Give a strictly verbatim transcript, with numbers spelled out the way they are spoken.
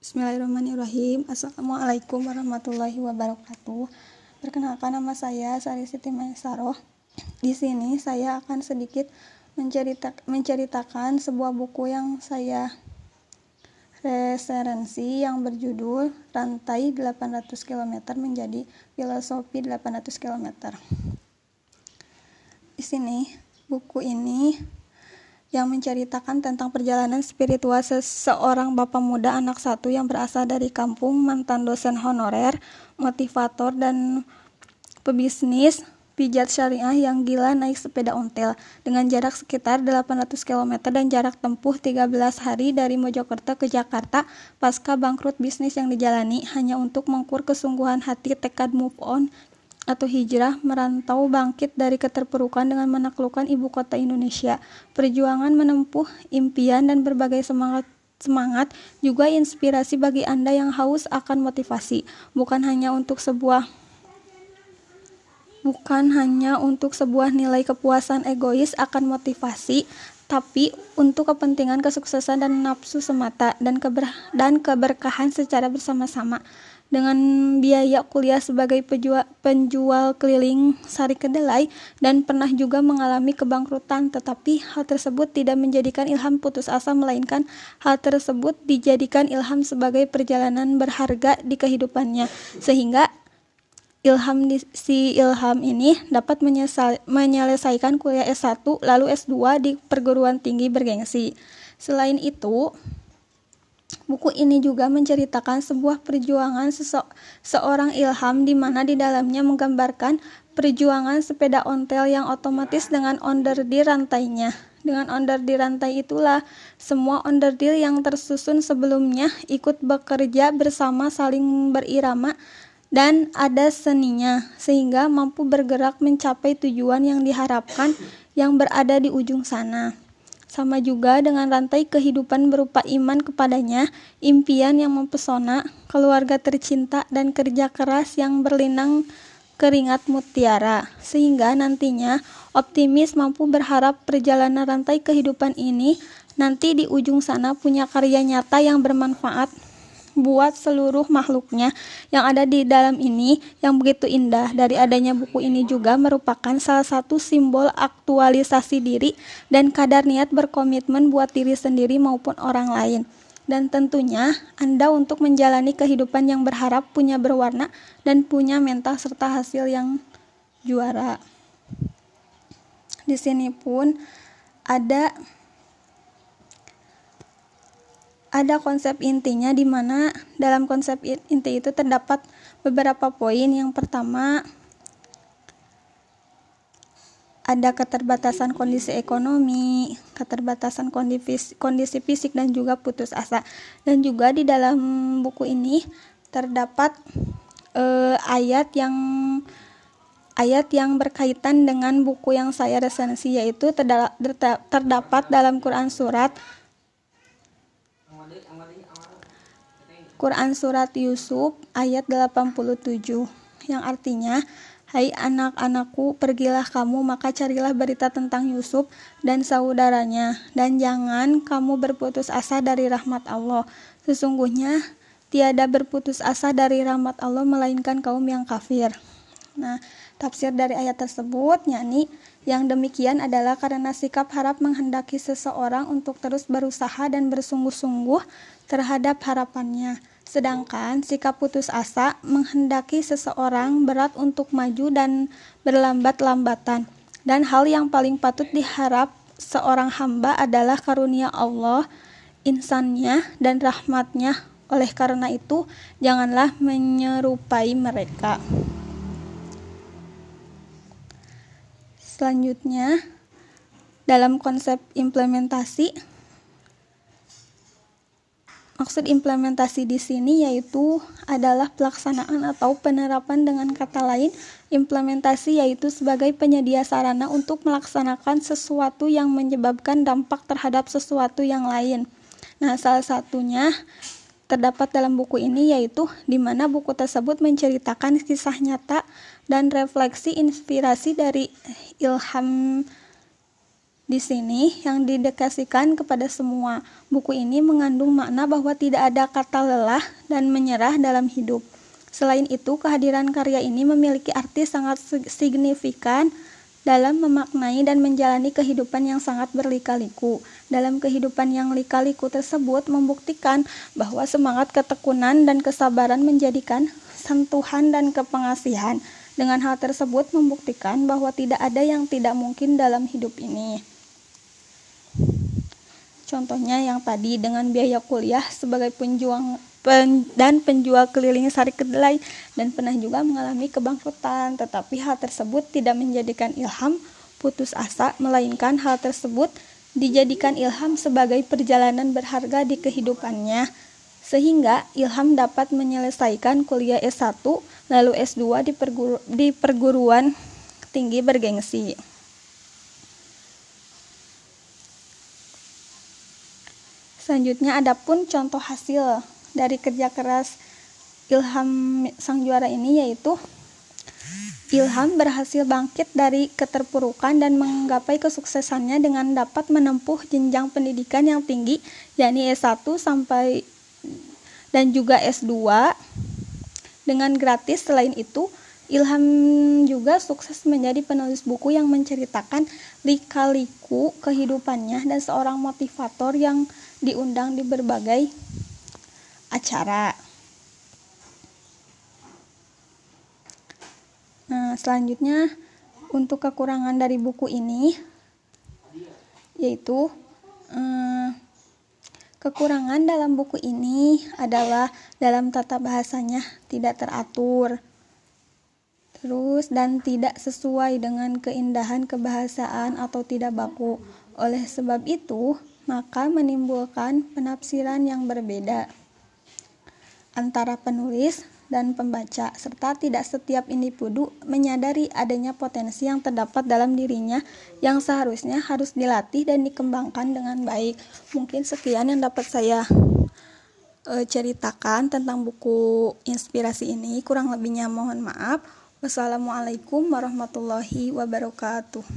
Bismillahirrahmanirrahim. Assalamualaikum warahmatullahi wabarakatuh. Perkenalkan, nama saya Sari Siti Maesaroh. Di sini saya akan sedikit mencerita, menceritakan sebuah buku yang saya referensi yang berjudul Rantai delapan ratus kilometer Menjadi Filosofi delapan ratus kilometer. Di sini buku ini yang menceritakan tentang perjalanan spiritual seseorang bapak muda anak satu yang berasal dari kampung, mantan dosen honorer, motivator, dan pebisnis pijat syariah yang gila naik sepeda ontel dengan jarak sekitar delapan ratus kilometer dan jarak tempuh tiga belas hari dari Mojokerto ke Jakarta pasca bangkrut bisnis yang dijalani hanya untuk mengukur kesungguhan hati, tekad move on atau hijrah, merantau bangkit dari keterpurukan dengan menaklukkan ibu kota Indonesia. Perjuangan menempuh impian dan berbagai semangat semangat juga inspirasi bagi Anda yang haus akan motivasi, bukan hanya untuk sebuah bukan hanya untuk sebuah nilai kepuasan egois akan motivasi, tapi untuk kepentingan kesuksesan dan nafsu semata dan keber, dan keberkahan secara bersama-sama. Dengan biaya kuliah sebagai penjual, penjual keliling sari kedelai dan pernah juga mengalami kebangkrutan, tetapi hal tersebut tidak menjadikan Ilham putus asa, melainkan hal tersebut dijadikan Ilham sebagai perjalanan berharga di kehidupannya, sehingga Ilham si Ilham ini dapat menyesal, menyelesaikan kuliah S satu lalu S dua di perguruan tinggi bergengsi. Selain itu, buku ini juga menceritakan sebuah perjuangan seorang Ilham di mana di dalamnya menggambarkan perjuangan sepeda ontel yang otomatis dengan onder di rantainya. Dengan onder di rantai itulah semua onder deal yang tersusun sebelumnya ikut bekerja bersama, saling berirama dan ada seninya sehingga mampu bergerak mencapai tujuan yang diharapkan yang berada di ujung sana. Sama juga dengan rantai kehidupan berupa iman kepadanya, impian yang mempesona, keluarga tercinta, dan kerja keras yang berlinang keringat mutiara. Sehingga nantinya optimis mampu berharap perjalanan rantai kehidupan ini nanti di ujung sana punya karya nyata yang bermanfaat buat seluruh makhluknya yang ada di dalam ini yang begitu indah. Dari adanya buku ini juga merupakan salah satu simbol aktualisasi diri dan kadar niat berkomitmen buat diri sendiri maupun orang lain, dan tentunya Anda untuk menjalani kehidupan yang berharap, punya berwarna, dan punya mental serta hasil yang juara. Di sini pun ada Ada konsep intinya, di mana dalam konsep inti itu terdapat beberapa poin. Yang pertama, ada keterbatasan kondisi ekonomi, keterbatasan kondisi, kondisi fisik, dan juga putus asa. Dan juga di dalam buku ini terdapat eh, ayat yang ayat yang berkaitan dengan buku yang saya resensi, yaitu terdapat dalam Quran surat Quran Surat Yusuf ayat delapan puluh tujuh yang artinya, "Hai anak-anakku, pergilah kamu, maka carilah berita tentang Yusuf dan saudaranya, dan jangan kamu berputus asa dari rahmat Allah. Sesungguhnya tiada berputus asa dari rahmat Allah melainkan kaum yang kafir." Nah, tafsir dari ayat tersebut yakni yang demikian adalah karena sikap harap menghendaki seseorang untuk terus berusaha dan bersungguh-sungguh terhadap harapannya. Sedangkan sikap putus asa menghendaki seseorang berat untuk maju dan berlambat-lambatan. Dan hal yang paling patut diharap seorang hamba adalah karunia Allah, insannya, dan rahmatnya. Oleh karena itu, janganlah menyerupai mereka. Selanjutnya, dalam konsep implementasi, maksud implementasi di sini yaitu adalah pelaksanaan atau penerapan. Dengan kata lain, implementasi yaitu sebagai penyedia sarana untuk melaksanakan sesuatu yang menyebabkan dampak terhadap sesuatu yang lain. Nah, salah satunya terdapat dalam buku ini, yaitu di mana buku tersebut menceritakan kisah nyata dan refleksi inspirasi dari Ilham Di sini yang didedikasikan kepada semua. Buku ini mengandung makna bahwa tidak ada kata lelah dan menyerah dalam hidup. Selain itu, kehadiran karya ini memiliki arti sangat signifikan dalam memaknai dan menjalani kehidupan yang sangat berlika-liku. Dalam kehidupan yang lika-liku tersebut membuktikan bahwa semangat ketekunan dan kesabaran menjadikan sentuhan dan kepengasihan. Dengan hal tersebut membuktikan bahwa tidak ada yang tidak mungkin dalam hidup ini. Contohnya yang tadi dengan biaya kuliah sebagai penjuang pen, dan penjual keliling sari kedelai dan pernah juga mengalami kebangkrutan, tetapi hal tersebut tidak menjadikan Ilham putus asa, melainkan hal tersebut dijadikan Ilham sebagai perjalanan berharga di kehidupannya, sehingga Ilham dapat menyelesaikan kuliah S satu lalu S dua di, perguru, di perguruan tinggi bergengsi. Selanjutnya adapun contoh hasil dari kerja keras Ilham sang juara ini yaitu Ilham berhasil bangkit dari keterpurukan dan menggapai kesuksesannya dengan dapat menempuh jenjang pendidikan yang tinggi yakni S satu sampai dan juga S dua dengan gratis. Selain itu, Ilham juga sukses menjadi penulis buku yang menceritakan lika-liku kehidupannya dan seorang motivator yang diundang di berbagai acara. Nah, selanjutnya untuk kekurangan dari buku ini yaitu eh, kekurangan dalam buku ini adalah dalam tata bahasanya tidak teratur. Terus dan tidak sesuai dengan keindahan kebahasaan atau tidak baku. Oleh sebab itu, maka menimbulkan penafsiran yang berbeda antara penulis dan pembaca, serta tidak setiap individu menyadari adanya potensi yang terdapat dalam dirinya yang seharusnya harus dilatih dan dikembangkan dengan baik. Mungkin sekian yang dapat saya e, ceritakan tentang buku inspirasi ini. Kurang lebihnya mohon maaf. Wassalamualaikum warahmatullahi wabarakatuh.